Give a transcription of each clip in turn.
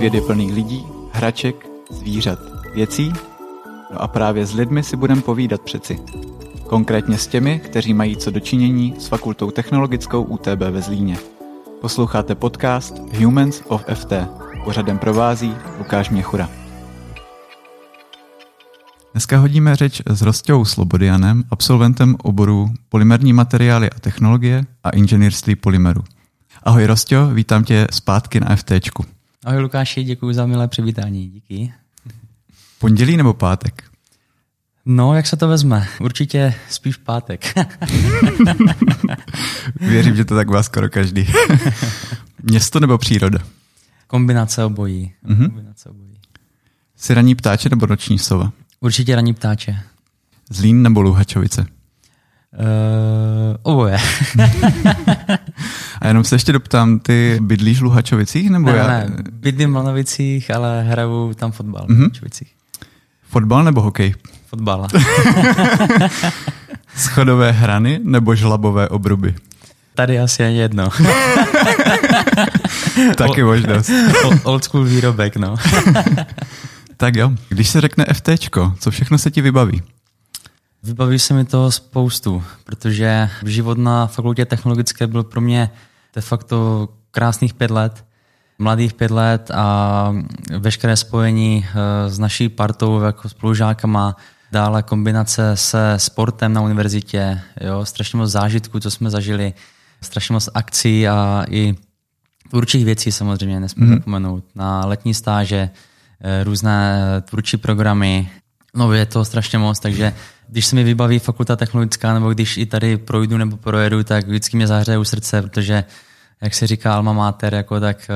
Svět je plný lidí, hraček, zvířat, věcí. No a právě s lidmi si budeme povídat přeci. Konkrétně s těmi, kteří mají co dočinění s Fakultou technologickou UTB ve Zlíně. Posloucháte podcast Humans of FT. Pořadem provází Lukáš Měchura. Dneska hodíme řeč s Rostou Slobodianem, absolventem oboru polymerní materiály a technologie a inženýrství polymeru. Ahoj Rostio, vítám tě zpátky na FTčku. Ahoj Lukáši, děkuji za milé přivítání, díky. Pondělí nebo pátek? No, jak se to vezme? Určitě spíš pátek. Věřím, že to tak má skoro každý. Město nebo příroda? Kombinace obojí. Mm-hmm. Kombinace obojí. Jsi ranní ptáče nebo noční sova? Určitě ranní ptáče. Zlín nebo Luhačovice? Oboje. A jenom se ještě doptám, ty bydlíš v Luhačovicích? Nebo ne, bydlím v Lanovicích, ale hraju tam fotbal v Luhačovicích. Fotbal nebo hokej? Fotbal. Schodové hrany nebo žlabové obruby? Tady asi ani jedno. Taky možnost. Old school výrobek, no. Tak jo, když se řekne FTčko, co všechno se ti vybaví? Vybaví se mi toho spoustu, protože život na Fakultě technologické byl pro mě de facto krásných 5 let, mladých 5 let a veškeré spojení s naší partou jako spolužákama, dále kombinace se sportem na univerzitě, jo, strašně moc zážitků, co jsme zažili, strašně moc akcí a i tvůrčích věcí samozřejmě, nesmím zapomenout, na letní stáže, různé tvůrčí programy, no je toho strašně moc, takže když se mi vybaví Fakulta technologická, nebo když i tady projdu nebo projedu, tak vždycky mě zahřeje u srdce, protože, jak se říká alma mater, jako tak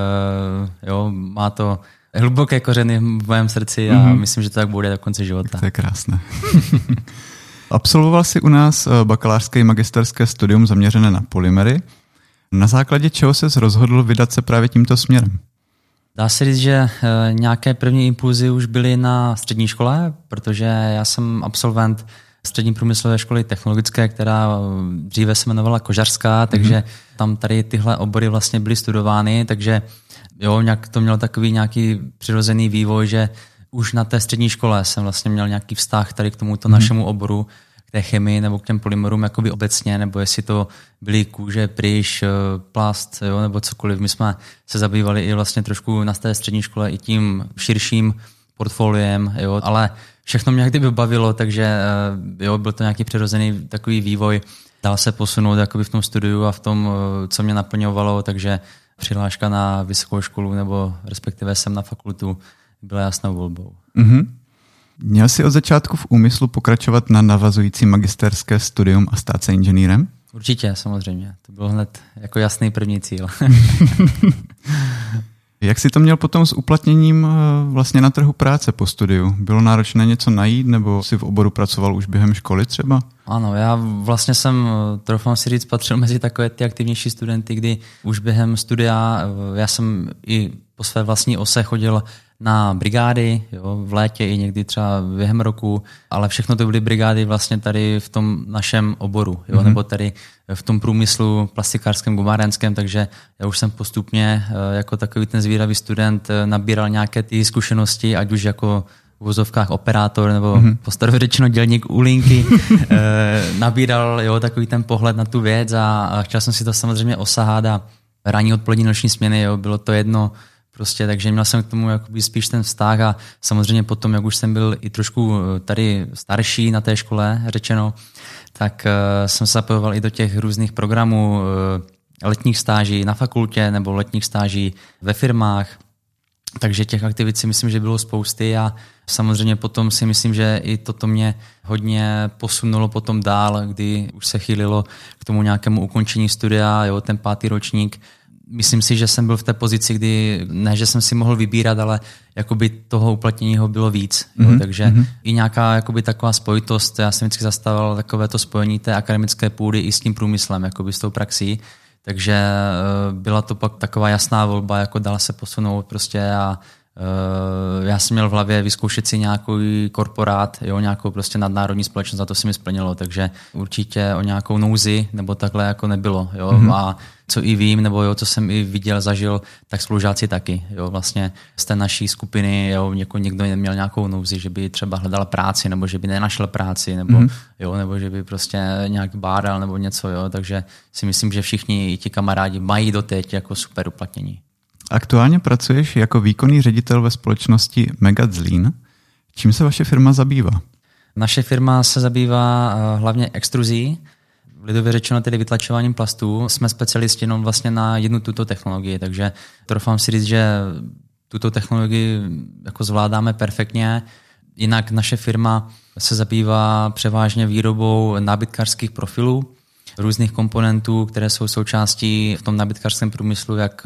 jo, má to hluboké kořeny v mém srdci a myslím, že to tak bude do konce života. To je krásné. Absolvoval jsi u nás bakalářské i magisterské studium zaměřené na polymery. Na základě čeho ses rozhodl vydat se právě tímto směrem? Dá se říct, že nějaké první impulzy už byly na střední škole, protože já jsem absolvent střední průmyslové školy technologické, která dříve se jmenovala Kožařská, takže tam tady tyhle obory vlastně byly studovány, takže jo, nějak to mělo takový nějaký přirozený vývoj, že už na té střední škole jsem vlastně měl nějaký vztah tady k tomuto našemu oboru, k té chemii nebo k těm polymerům jakoby obecně, nebo jestli to byly kůže, pryš, plast, jo, nebo cokoliv. My jsme se zabývali i vlastně trošku na té střední škole i tím širším portfoliem, jo, ale všechno mě kdyby bavilo, takže jo, byl to nějaký přirozený takový vývoj. Dál se posunout jakoby v tom studiu a v tom, co mě naplňovalo, takže přihláška na vysokou školu nebo respektive sem na fakultu byla jasnou volbou. Mm-hmm. Měl jsi od začátku v úmyslu pokračovat na navazující magisterské studium a stát se inženýrem? Určitě, samozřejmě. To byl hned jako jasný první cíl. Jak jsi to měl potom s uplatněním vlastně na trhu práce po studiu? Bylo náročné něco najít, nebo jsi v oboru pracoval už během školy třeba? Ano, já vlastně jsem, troufám si říct, patřil mezi takové ty aktivnější studenty, kdy už během studia, já jsem i po své vlastní ose chodil na brigády, jo, v létě i někdy třeba během roku, ale všechno to byly brigády vlastně tady v tom našem oboru, jo, nebo tady v tom průmyslu plastikářském, gumárenském, takže já už jsem postupně jako takový ten zvíravý student nabíral nějaké ty zkušenosti, ať už jako v vozovkách operátor nebo postarověčno dělník u linky, nabíral, jo, takový ten pohled na tu věc a chtěl jsem si to samozřejmě osahat a ranní, odpolední, noční směny, jo, bylo to jedno prostě, takže měl jsem k tomu jakoby spíš ten vztah a samozřejmě potom, jak už jsem byl i trošku tady starší na té škole řečeno, tak jsem se zapojoval i do těch různých programů letních stáží na fakultě nebo letních stáží ve firmách, takže těch aktivit si myslím, že bylo spousty a samozřejmě potom si myslím, že i toto mě hodně posunulo potom dál, kdy už se chýlilo k tomu nějakému ukončení studia, jo, ten 5. ročník. Myslím si, že jsem byl v té pozici, kdy ne, že jsem si mohl vybírat, ale jakoby toho uplatnění ho bylo víc. Jo, takže i nějaká jakoby taková spojitost, já jsem vždycky zastával takové to spojení té akademické půdy i s tím průmyslem, jakoby s tou praxí. Takže byla to pak taková jasná volba, jako dala se posunout prostě a Já jsem měl v hlavě vyzkoušet si nějaký korporát, jo, nějakou prostě nadnárodní společnost, a to se mi splnilo, takže určitě o nějakou nouzi nebo takhle jako nebylo. Jo. Mm-hmm. A co i vím, nebo jo, co jsem i viděl, zažil, tak spolužáci taky. Jo. Vlastně z té naší skupiny jo, někdo měl nějakou nouzi, že by třeba hledal práci, nebo že by nenašel práci, nebo, mm-hmm. jo, nebo že by prostě nějak bádal nebo něco. Jo. Takže si myslím, že všichni ti kamarádi mají doteď jako super uplatnění. Aktuálně pracuješ jako výkonný ředitel ve společnosti Mega Zlín. Čím se vaše firma zabývá? Naše firma se zabývá hlavně extruzí, lidově řečeno tedy vytlačováním plastů. Jsme specialisti jenom vlastně na jednu tuto technologii, takže troufám si říct, že tuto technologii jako zvládáme perfektně. Jinak naše firma se zabývá převážně výrobou nábytkářských profilů, různých komponentů, které jsou součástí v tom nábytkářském průmyslu, jak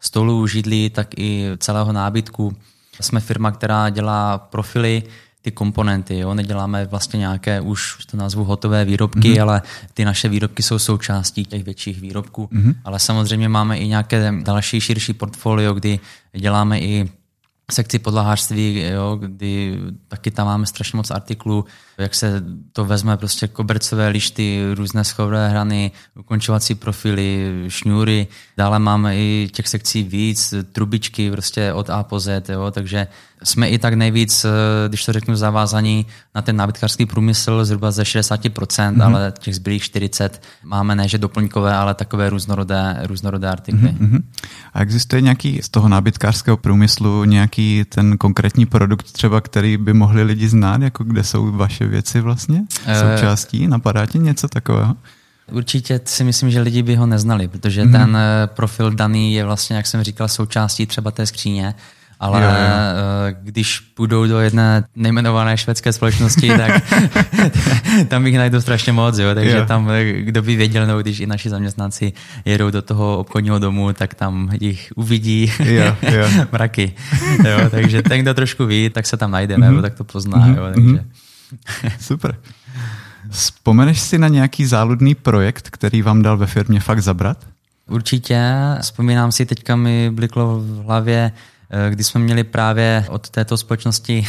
stolů, židlí, tak i celého nábytku. Jsme firma, která dělá profily, ty komponenty. Jo? Neděláme vlastně nějaké už to nazvu hotové výrobky, mm-hmm. ale ty naše výrobky jsou součástí těch větších výrobků. Mm-hmm. Ale samozřejmě máme i nějaké další, širší portfolio, kdy děláme i sekci podlahářství, jo, kdy taky tam máme strašně moc artiklů, jak se to vezme, prostě kobercové lišty, různé schodové hrany, ukončovací profily, šňůry. Dále máme i těch sekcí víc, trubičky prostě od A po Z, jo, takže jsme i tak nejvíc, když to řeknu, zavázaní na ten nábytkářský průmysl zhruba ze 60%, mm-hmm. ale těch zbylých 40% máme ne, že doplňkové, ale takové různorodé artikly. Mm-hmm. A existuje nějaký z toho nábytkářského průmyslu nějaký ten konkrétní produkt třeba, který by mohli lidi znát, jako kde jsou vaše věci vlastně součástí? Napadá ti něco takového? Určitě si myslím, že lidi by ho neznali, protože mm-hmm. ten profil daný je vlastně, jak jsem říkal, součástí třeba té skříně. Ale jo. Když půjdou do jedné nejmenované švédské společnosti, tak tam jich najdu strašně moc. Jo? Takže jo. Tam, kdo by věděl, no, když i naši zaměstnanci jedou do toho obchodního domu, tak tam jich uvidí jo. mraky. Jo? Takže ten, kdo trošku ví, tak se tam najde, nebo tak to pozná. Jo? Takže... Super. Vzpomeneš si na nějaký záludný projekt, který vám dal ve firmě fakt zabrat? Určitě. Vzpomínám si, teďka mi bliklo v hlavě, kdy jsme měli právě od této společnosti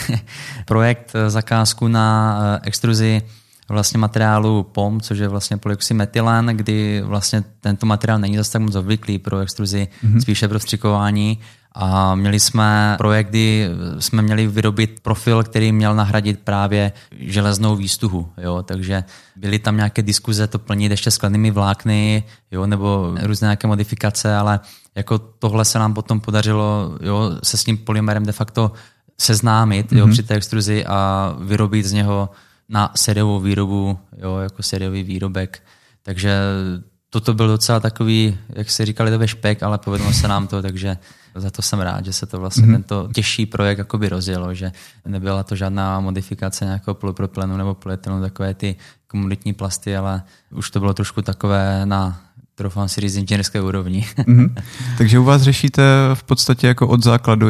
projekt, zakázku na extruzi vlastně materiálu POM, což je vlastně polyoxymetylen, kdy vlastně tento materiál není zase tak moc obvyklý pro extruzi, mm-hmm. spíše pro vstřikování. A měli jsme projekt, kdy jsme měli vyrobit profil, který měl nahradit právě železnou výstuhu. Jo? Takže byly tam nějaké diskuze to plnit ještě skladnými vlákny, jo? nebo různé nějaké modifikace, ale jako tohle se nám potom podařilo, jo? se s tím polymerem de facto seznámit, jo? Mm-hmm. při té extruzi a vyrobit z něho na sériovou výrobu, jo? jako sériový výrobek. Takže toto byl docela takový, jak se říkali, to byl špek, ale povedlo se nám to, takže za to jsem rád, že se to vlastně tento těžší projekt jakoby rozjelo, že nebyla to žádná modifikace nějakého polypropylenu nebo polyetylenu, takové ty komoditní plasty, ale už to bylo trošku takové na, troufám si říct, inženýrské úrovni. Mm-hmm. Takže u vás řešíte v podstatě jako od základu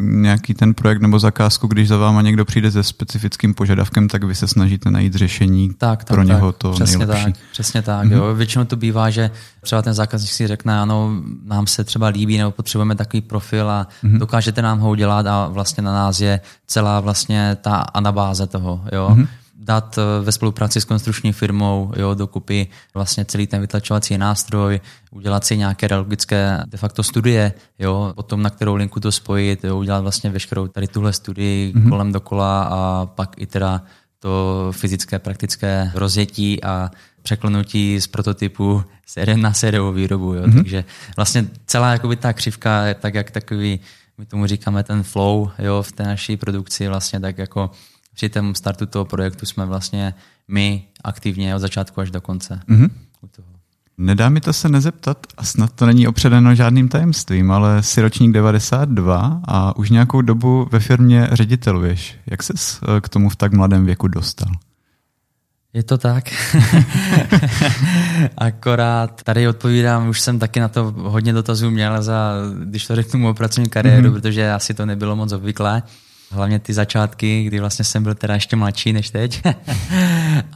nějaký ten projekt nebo zakázku, když za váma někdo přijde se specifickým požadavkem, tak vy se snažíte najít řešení pro něho to přesně nejlepší. Přesně tak. Mm-hmm. Jo. Většinou to bývá, že třeba ten zákazník si řekne, ano, nám se třeba líbí nebo potřebujeme takový profil a mm-hmm. dokážete nám ho udělat a vlastně na nás je celá vlastně ta anabáze toho, jo. Mm-hmm. dát ve spolupráci s konstrukční firmou, jo, dokupy vlastně celý ten vytlačovací nástroj, udělat si nějaké radiologické de facto studie, jo, potom na kterou linku to spojit, jo, udělat vlastně veškerou tady tuhle studii kolem dokola a pak i teda to fyzické, praktické rozjetí a překlenutí z prototypu na sériovou výrobu, jo, takže vlastně celá jakoby ta křivka, tak jak takový, my tomu říkáme ten flow, jo, v té naší produkci vlastně tak jako při tom startu toho projektu jsme vlastně my aktivně od začátku až do konce. Mm-hmm. Nedá mi to se nezeptat a snad to není opředeno žádným tajemstvím, ale jsi ročník 92 a už nějakou dobu ve firmě řediteluješ. Jak ses k tomu v tak mladém věku dostal? Je to tak. Akorát tady odpovídám, už jsem taky na to hodně dotazů měl, když to řeknu, mou pracovní kariéru, protože asi to nebylo moc obvyklé. Hlavně ty začátky, kdy vlastně jsem byl teda ještě mladší než teď.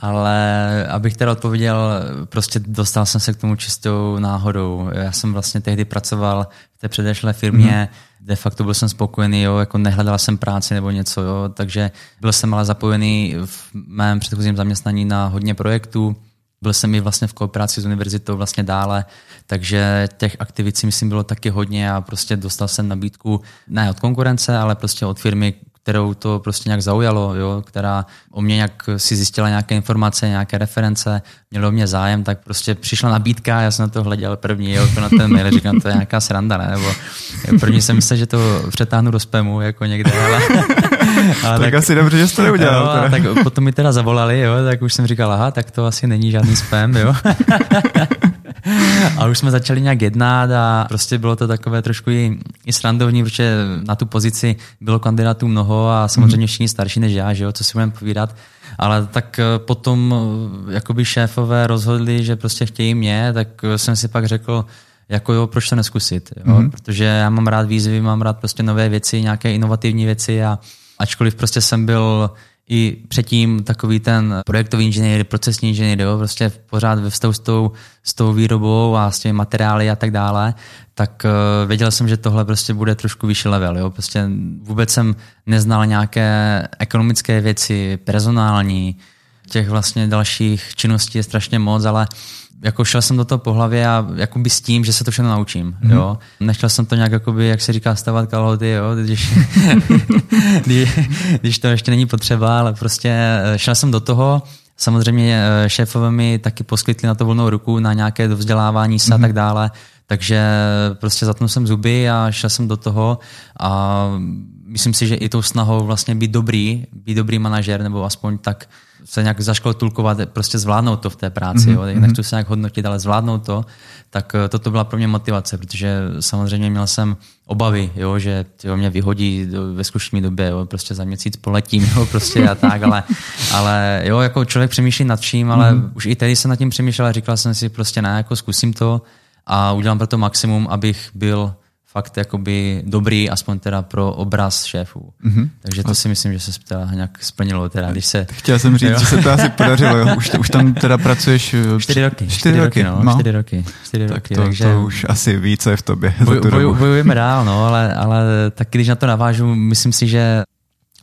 Ale abych teda odpověděl, prostě dostal jsem se k tomu čistou náhodou. Já jsem vlastně tehdy pracoval v té předešlé firmě, de facto byl jsem spokojený, jo, jako nehledal jsem práci nebo něco, jo, takže byl jsem ale zapojený v mém předchozím zaměstnání na hodně projektů. Byl jsem i vlastně v kooperaci s univerzitou vlastně dále, takže těch aktivit si myslím bylo taky hodně a prostě dostal jsem nabídku, ne od konkurence, ale prostě od firmy, kterou to prostě nějak zaujalo, jo, která o mě nějak si zjistila nějaké informace, nějaké reference, mělo o mě zájem, tak prostě přišla nabídka, já jsem na to hleděl první, jo, na ten mail, říkám, to je nějaká sranda, ne? Nebo první jsem myslel, že to přetáhnu do spamu, jako někde, ale... tak asi dobře, že jsi to neudělal. Jo, tak potom mi teda zavolali, jo, tak už jsem říkal, aha, tak to asi není žádný spam, jo. A už jsme začali nějak jednat a prostě bylo to takové trošku i srandovní, protože na tu pozici bylo kandidátů mnoho a samozřejmě všichni starší než já, že jo, co si budeme povídat. Ale tak potom jakoby šéfové rozhodli, že prostě chtějí mě, tak jsem si pak řekl, jako jo, proč to neskusit, jo? Protože já mám rád výzvy, mám rád prostě nové věci, nějaké inovativní věci a ačkoliv prostě jsem byl i předtím takový ten projektový inženýr, procesní inženýr, jo, prostě pořád ve vztahu s tou výrobou a s těmi materiály a tak dále, tak věděl jsem, že tohle prostě bude trošku vyšší level. Jo. Prostě vůbec jsem neznal nějaké ekonomické věci, personální, těch vlastně dalších činností je strašně moc, ale jako šel jsem do toho po hlavě a jakoby s tím, že se to všechno naučím. Jo. Nechtěl jsem to nějak, jakoby, jak se říká, stavat kalhoty, jo, když to ještě není potřeba, ale prostě šel jsem do toho. Samozřejmě šéfové mi taky poskytli na to volnou ruku, na nějaké dovzdělávání se a tak dále. Takže prostě zatnul jsem zuby a šel jsem do toho a myslím si, že i tou snahou vlastně být dobrý manažer, nebo aspoň tak se nějak zaškoltulkovat, prostě zvládnout to v té práci, jo. Nechci se nějak hodnotit, ale zvládnout to, tak toto byla pro mě motivace, protože samozřejmě měl jsem obavy, jo, že mě vyhodí ve zkušební době, jo, prostě za měsíc poletím, jo, prostě a tak, ale jo, jako člověk přemýšlí nad čím, ale už i tehdy jsem nad tím přemýšlel a říkal jsem si prostě ne, jako zkusím to a udělám pro to maximum, abych byl fakt jakoby dobrý, aspoň teda pro obraz šéfů. Takže to si myslím, že se teda nějak splnilo. Teda, když se... Chtěl jsem říct, že se to asi podařilo. Jo. Už tam teda pracuješ... 4 roky. 4 roky. Takže... to už asi více v tobě. Bojujeme dál, no, ale tak když na to navážu, myslím si, že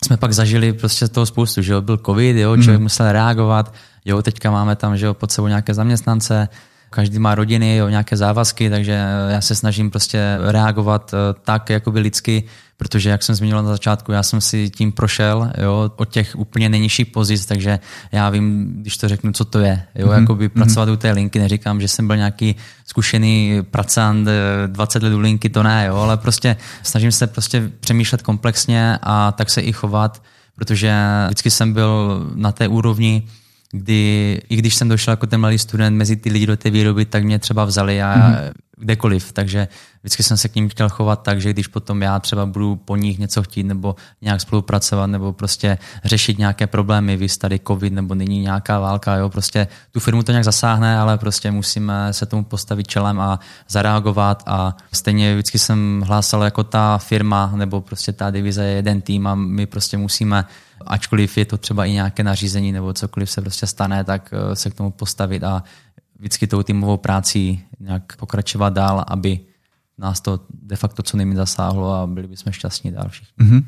jsme pak zažili prostě toho spoustu, že jo, byl covid, jo, člověk musel reagovat, jo, teďka máme tam, že jo, pod sebou nějaké zaměstnance, každý má rodiny, jo, nějaké závazky, takže já se snažím prostě reagovat tak jakoby lidsky, protože jak jsem zmínil na začátku, já jsem si tím prošel, jo, od těch úplně nejnižších pozic, takže já vím, když to řeknu, co to je, jo, jakoby pracovat u té linky, neříkám, že jsem byl nějaký zkušený pracant 20 let u linky, to ne, jo, ale prostě snažím se prostě přemýšlet komplexně a tak se i chovat, protože vždycky jsem byl na té úrovni, kdy, i když jsem došel jako ten malý student mezi ty lidi do té výroby, tak mě třeba vzali a kdekoliv, takže vždycky jsem se k ním chtěl chovat tak, že když potom já třeba budu po nich něco chtít nebo nějak spolupracovat nebo prostě řešit nějaké problémy, víš, tady covid nebo nyní nějaká válka, jo, prostě tu firmu to nějak zasáhne, ale prostě musíme se tomu postavit čelem a zareagovat a stejně vždycky jsem hlásal jako ta firma nebo prostě ta divize je jeden tým a my prostě musíme, ačkoliv je to třeba i nějaké nařízení nebo cokoliv se prostě stane, tak se k tomu postavit a vždycky tou týmovou práci nějak pokračovat dál, aby nás to de facto co nejméně zasáhlo a byli bychom šťastní dál všichni.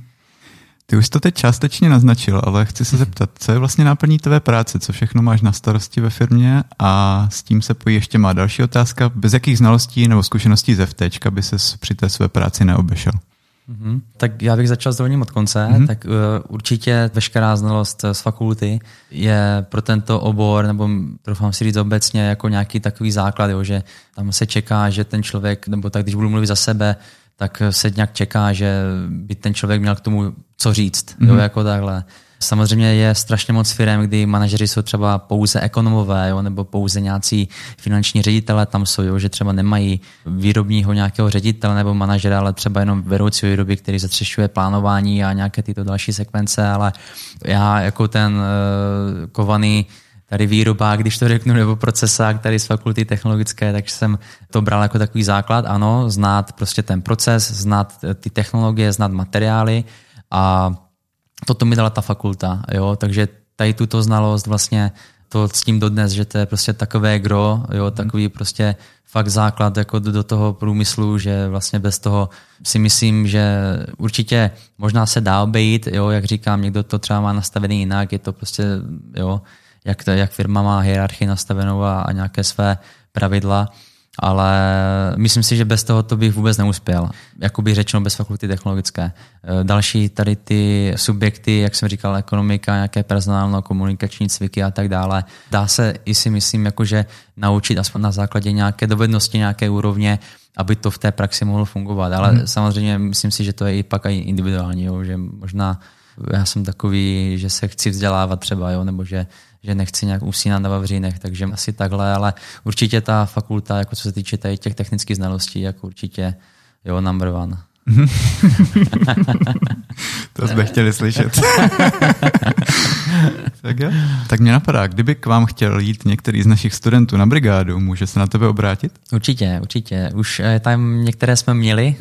Ty už to teď částečně naznačil, ale chci se zeptat, co je vlastně náplní tvé práce, co všechno máš na starosti ve firmě a s tím se pojí ještě má další otázka, bez jakých znalostí nebo zkušeností ze FTčka by ses při té své práci neobešel? Tak já bych začal s dovolením od konce, tak určitě veškerá znalost z fakulty je pro tento obor, nebo doufám si říct obecně, jako nějaký takový základ, jo, že tam se čeká, že ten člověk, nebo tak když budu mluvit za sebe, tak se nějak čeká, že by ten člověk měl k tomu co říct, jo, jako takhle. Samozřejmě je strašně moc firem, kdy manažeři jsou třeba pouze ekonomové, jo, nebo pouze nějací finanční ředitele tam jsou, jo, že třeba nemají výrobního nějakého ředitele nebo manažera, ale třeba jenom vedoucí výroby, který zastřešuje plánování a nějaké tyto další sekvence, ale já jako ten kovaný tady výrobák, když to řeknu, nebo procesák tady z fakulty technologické, takže jsem to bral jako takový základ, ano, znát prostě ten proces, znát ty technologie, znát materiály a toto mi dala ta fakulta, jo, takže tady tuto znalost vlastně to s tím dodnes, že to je prostě takové gro, jo, takový prostě fakt základ jako do toho průmyslu, že vlastně bez toho si myslím, že určitě možná se dá obejít, jo, jak říkám, někdo to třeba má nastavený jinak, je to prostě, jo, jak firma má hierarchii nastavenou a nějaké své pravidla, ale myslím si, že bez toho to bych vůbec neuspěl. Jakoby řečeno bez fakulty technologické. Další tady ty subjekty, jak jsem říkal, ekonomika, nějaké personálno, komunikační cviky a tak dále. Dá se i si myslím, jakože naučit aspoň na základě nějaké dovednosti, nějaké úrovně, aby to v té praxi mohlo fungovat. Ale samozřejmě myslím si, že to je i pak i individuální, jo? Že možná já jsem takový, že se chci vzdělávat třeba, jo? Nebo že nechci nějak usínat na vavřínech, takže asi takhle, ale určitě ta fakulta, jako co se týče tady těch technických znalostí, jako určitě, jo, number one. To jsme chtěli slyšet. Tak mě napadá, kdyby k vám chtěl jít některý z našich studentů na brigádu, může se na tebe obrátit? Určitě, určitě. Už tam některé jsme měli,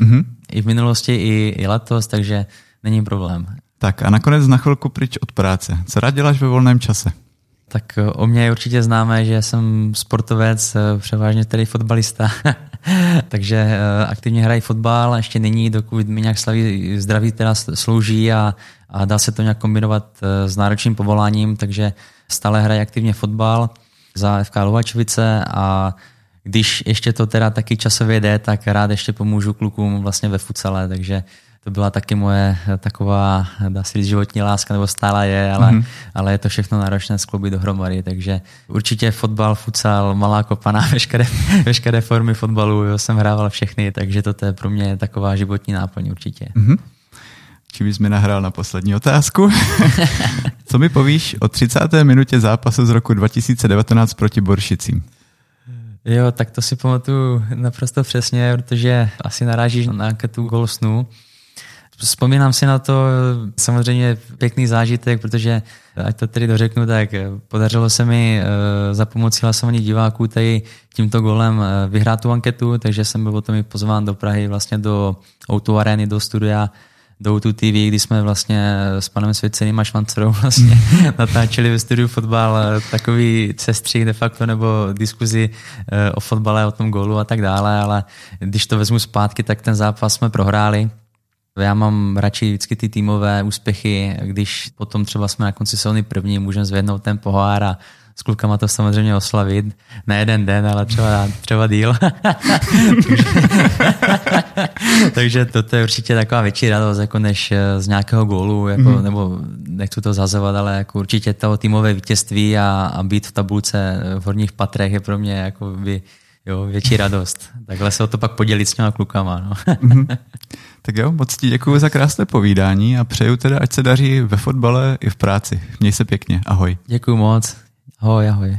i v minulosti, i letos, takže není problém. Tak a nakonec na chvilku pryč od práce. Co rád děláš ve volném čase? Tak o mě je určitě známé, že jsem sportovec, převážně tedy fotbalista, takže aktivně hrají fotbal, ještě nyní, dokud mi nějak zdraví teda slouží a dá se to nějak kombinovat s náročným povoláním, takže stále hrají aktivně fotbal za FK Lováčovice a když ještě to teda taky časově jde, tak rád ještě pomůžu klukům vlastně ve futsale, takže to byla taky moje taková, dá se říct, životní láska, nebo stále je, ale je to všechno náročné skloubit dohromady, takže určitě fotbal, futsal, malá kopaná, veškeré formy fotbalu, jo, jsem hrával všechny, takže to je pro mě taková životní náplň určitě. Čím jsi mi nahrál na poslední otázku. Co mi povíš o 30. minutě zápasu z roku 2019 proti Boršicím? Jo, tak to si pamatuju naprosto přesně, protože asi narážíš na anketu Gól snů. Vzpomínám si na to samozřejmě pěkný zážitek, protože ať to tedy dořeknu, tak podařilo se mi za pomocí hlasování diváků tady tímto golem vyhrát tu anketu, takže jsem byl potom i pozván do Prahy, vlastně do O2 Areny, do studia, do O2 TV, kdy jsme vlastně s panem Svěceným a Švancerou vlastně natáčeli ve studiu fotbal takový sestřík de facto nebo diskuzi o fotbale, o tom gólu a tak dále, ale když to vezmu zpátky, tak ten zápas jsme prohráli. Já mám radši vždycky ty týmové úspěchy, když potom třeba jsme na konci sezóny první, můžeme zvednout ten pohár a s klukama to samozřejmě oslavit. Ne jeden den, ale třeba díl. Takže to je určitě taková větší radost, jako než z nějakého gólu, jako, nebo nechci to zhazovat, ale jako určitě to týmové vítězství a být v tabulce v horních patrech je pro mě jako by... Jo, větší radost. Takhle se o to pak podělit s těma klukama. No. Tak jo, moc ti děkuju za krásné povídání a přeju teda, ať se daří ve fotbale i v práci. Měj se pěkně, ahoj. Děkuju moc, ahoj.